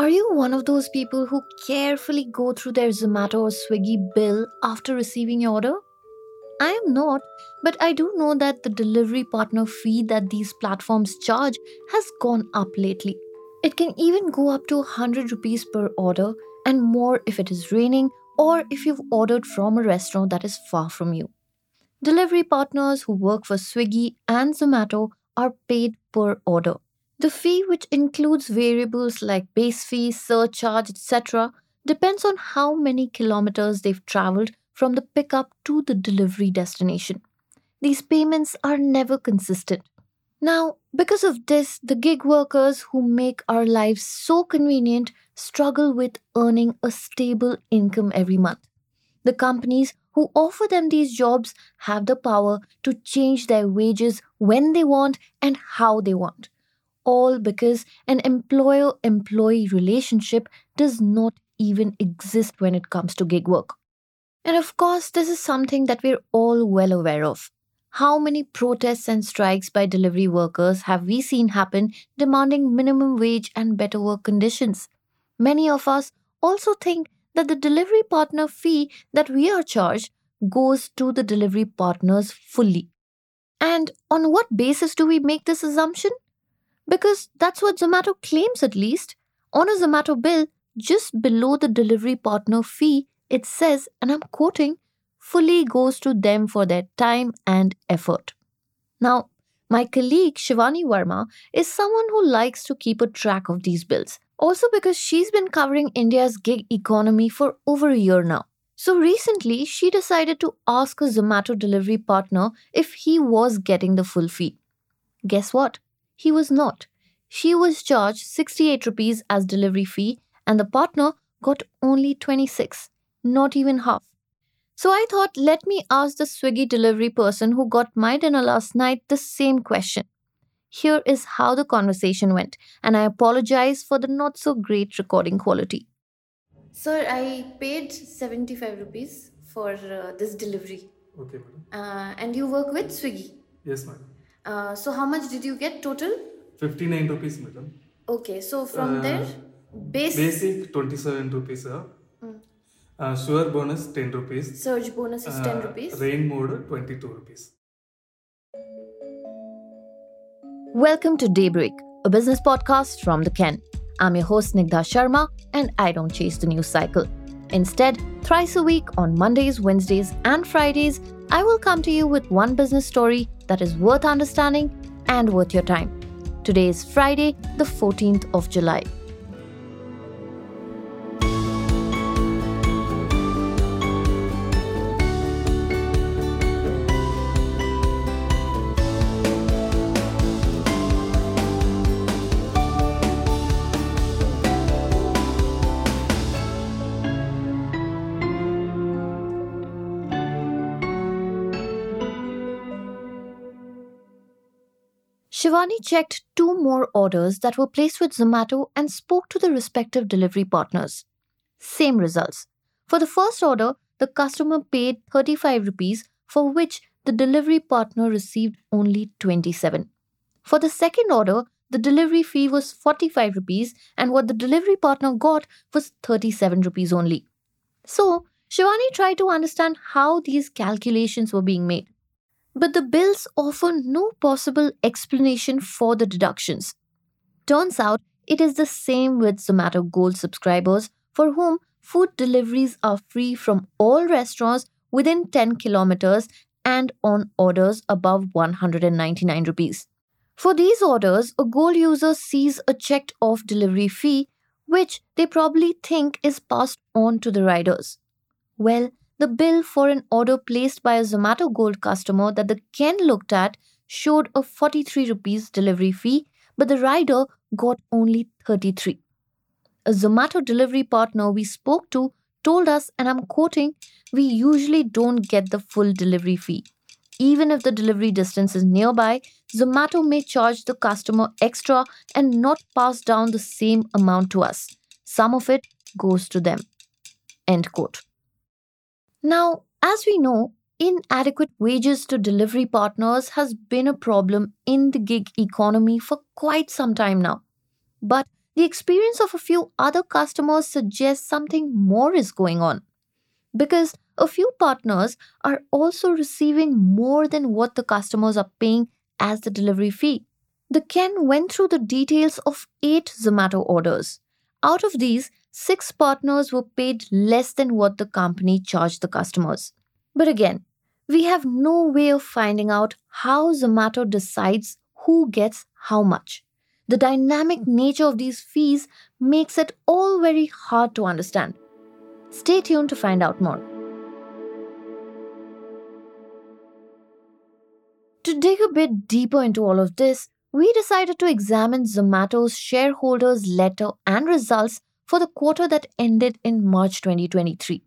Are you one of those people who carefully go through their Zomato or Swiggy bill after receiving your order? I am not, but I do know that the delivery partner fee that these platforms charge has gone up lately. It can even go up to 100 rupees per order and more if it is raining or if you've ordered from a restaurant that is far from you. Delivery partners who work for Swiggy and Zomato are paid per order. The fee, which includes variables like base fee, surcharge, etc., depends on how many kilometers they've travelled from the pickup to the delivery destination. These payments are never consistent. Now, because of this, the gig workers who make our lives so convenient struggle with earning a stable income every month. The companies who offer them these jobs have the power to change their wages when they want and how they want. All because an employer-employee relationship does not even exist when it comes to gig work. And of course, this is something that we're all well aware of. How many protests and strikes by delivery workers have we seen happen demanding minimum wage and better work conditions? Many of us also think that the delivery partner fee that we are charged goes to the delivery partners fully. And on what basis do we make this assumption? Because that's what Zomato claims at least. On a Zomato bill, just below the delivery partner fee, it says, and I'm quoting, fully goes to them for their time and effort. Now, my colleague Shivani Verma is someone who likes to keep a track of these bills, also because she's been covering India's gig economy for over a year now. So recently, she decided to ask a Zomato delivery partner if he was getting the full fee. Guess what? He was not. She was charged 68 rupees as delivery fee and the partner got only 26. Not even half. So I thought, let me ask the Swiggy delivery person who got my dinner last night the same question. Here is how the conversation went, and I apologize for the not so great recording quality. Sir, I paid 75 rupees for this delivery. Okay, madam. And you work with Swiggy? Yes, madam. So how much did you get total? 59 rupees, madam. Okay, so from there, basic 27 rupees, sir. Sewer bonus 10 rupees. Surge bonus is 10 rupees. Rain mode 22 rupees. Welcome to Daybreak, a business podcast from The Ken. I'm your host Snigdha Sharma and I don't chase the news cycle. Instead, thrice a week on Mondays, Wednesdays and Fridays, I will come to you with one business story that is worth understanding and worth your time. Today is Friday, the 14th of July. Shivani checked two more orders that were placed with Zomato and spoke to the respective delivery partners. Same results. For the first order, the customer paid 35 rupees, for which the delivery partner received only 27. For the second order, the delivery fee was 45 rupees and what the delivery partner got was 37 rupees only. So, Shivani tried to understand how these calculations were being made. But the bills offer no possible explanation for the deductions. Turns out, it is the same with Zomato Gold subscribers for whom food deliveries are free from all restaurants within 10 kilometers and on orders above 199 rupees. For these orders, a Gold user sees a checked-off delivery fee, which they probably think is passed on to the riders. Well, the bill for an order placed by a Zomato Gold customer that the Ken looked at showed a 43 rupees delivery fee, but the rider got only 33. A Zomato delivery partner we spoke to told us, and I'm quoting, "We usually don't get the full delivery fee. Even if the delivery distance is nearby, Zomato may charge the customer extra and not pass down the same amount to us. Some of it goes to them." End quote. Now, as we know, inadequate wages to delivery partners has been a problem in the gig economy for quite some time now. But The experience of a few other customers suggests something more is going on, because a few partners are also receiving more than what the customers are paying as the delivery fee. The Ken went through the details of 8 Zomato orders. Out of these, 6 partners were paid less than what the company charged the customers. But again, we have no way of finding out how Zomato decides who gets how much. The dynamic nature of these fees makes it all very hard to understand. Stay tuned to find out more. To dig a bit deeper into all of this, we decided to examine Zomato's shareholders' letter and results for the quarter that ended in March 2023.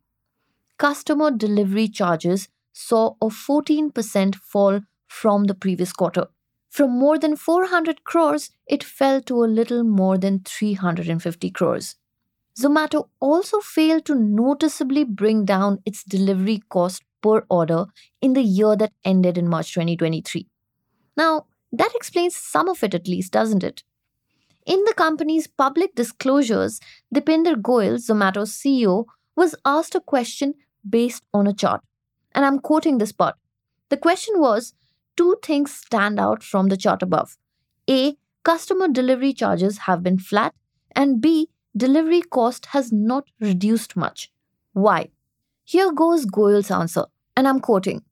Customer delivery charges saw a 14% fall from the previous quarter. From more than 400 crores, it fell to a little more than 350 crores. Zomato also failed to noticeably bring down its delivery cost per order in the year that ended in March 2023. Now, that explains some of it at least, doesn't it? In the company's public disclosures, Dipinder Goyal, Zomato's CEO, was asked a question based on a chart. And I'm quoting this part. The question was, two things stand out from the chart above. A, customer delivery charges have been flat, and B, delivery cost has not reduced much. Why? Here goes Goyal's answer, and I'm quoting.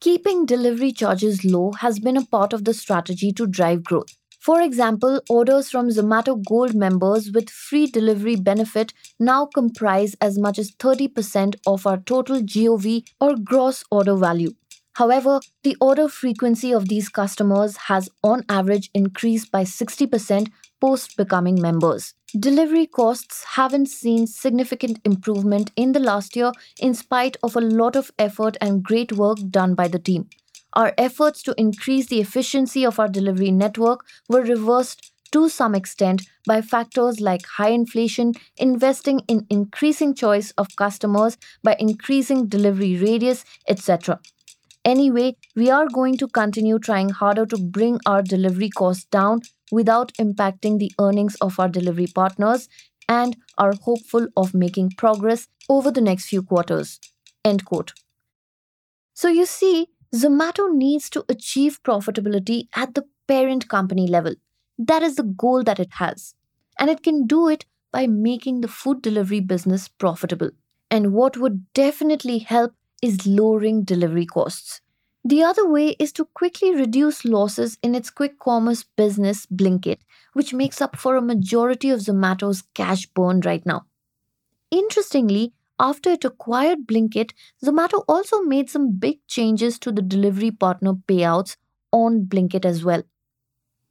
Keeping delivery charges low has been a part of the strategy to drive growth. For example, orders from Zomato Gold members with free delivery benefit now comprise as much as 30% of our total GOV or gross order value. However, the order frequency of these customers has on average increased by 60% post becoming members. Delivery costs haven't seen significant improvement in the last year in spite of a lot of effort and great work done by the team. Our efforts to increase the efficiency of our delivery network were reversed to some extent by factors like high inflation, investing in increasing choice of customers by increasing delivery radius, etc. Anyway, we are going to continue trying harder to bring our delivery costs down without impacting the earnings of our delivery partners and are hopeful of making progress over the next few quarters. End quote. So you see, Zomato needs to achieve profitability at the parent company level. That is the goal that it has. And it can do it by making the food delivery business profitable. And what would definitely help is lowering delivery costs. The other way is to quickly reduce losses in its quick commerce business, Blinkit, which makes up for a majority of Zomato's cash burn right now. Interestingly, after it acquired Blinkit, Zomato also made some big changes to the delivery partner payouts on Blinkit as well.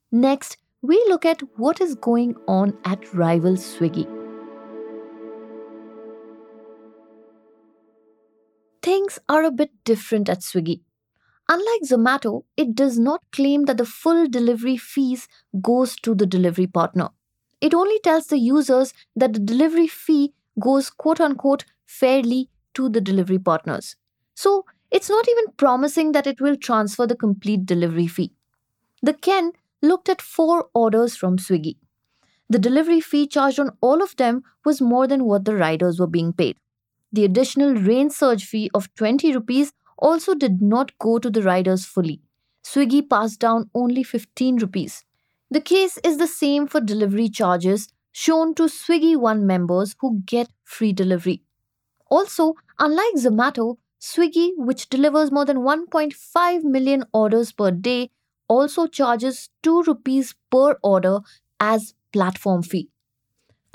Next, we look at what is going on at rival Swiggy. Things are a bit different at Swiggy. Unlike Zomato, it does not claim that the full delivery fees goes to the delivery partner. It only tells the users that the delivery fee goes quote-unquote fairly to the delivery partners. So, it's not even promising that it will transfer the complete delivery fee. The Ken looked at 4 orders from Swiggy. The delivery fee charged on all of them was more than what the riders were being paid. The additional rain surge fee of 20 rupees also did not go to the riders fully. Swiggy passed down only 15 rupees. The case is the same for delivery charges shown to Swiggy One members who get free delivery. Also, unlike Zomato, Swiggy, which delivers more than 1.5 million orders per day, also charges 2 rupees per order as platform fee.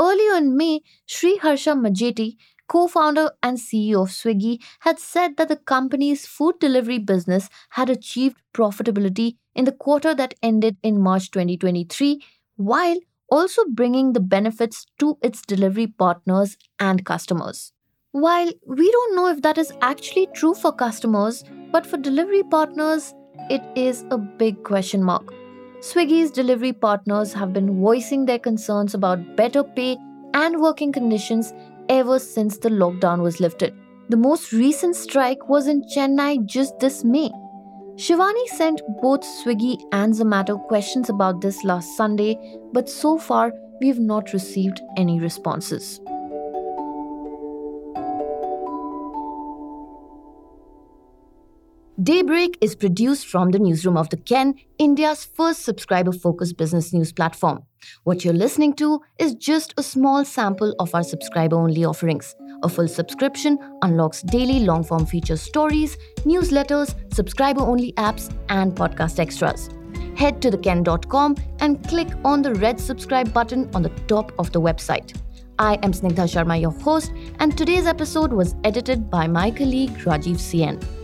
Earlier in May, Sriharsha Majeti, co-founder and CEO of Swiggy, had said that the company's food delivery business had achieved profitability in the quarter that ended in March 2023, while also bringing the benefits to its delivery partners and customers. While we don't know if that is actually true for customers, but for delivery partners, it is a big question mark. Swiggy's delivery partners have been voicing their concerns about better pay and working conditions ever since the lockdown was lifted. The most recent strike was in Chennai just this May. Shivani sent both Swiggy and Zomato questions about this last Sunday, but so far we have not received any responses. Daybreak is produced from the newsroom of The Ken, India's first subscriber-focused business news platform. What you're listening to is just a small sample of our subscriber-only offerings. A full subscription unlocks daily long-form feature stories, newsletters, subscriber-only apps, and podcast extras. Head to theken.com and click on the red subscribe button on the top of the website. I am Snigdha Sharma, your host, and today's episode was edited by my colleague Rajiv Sien.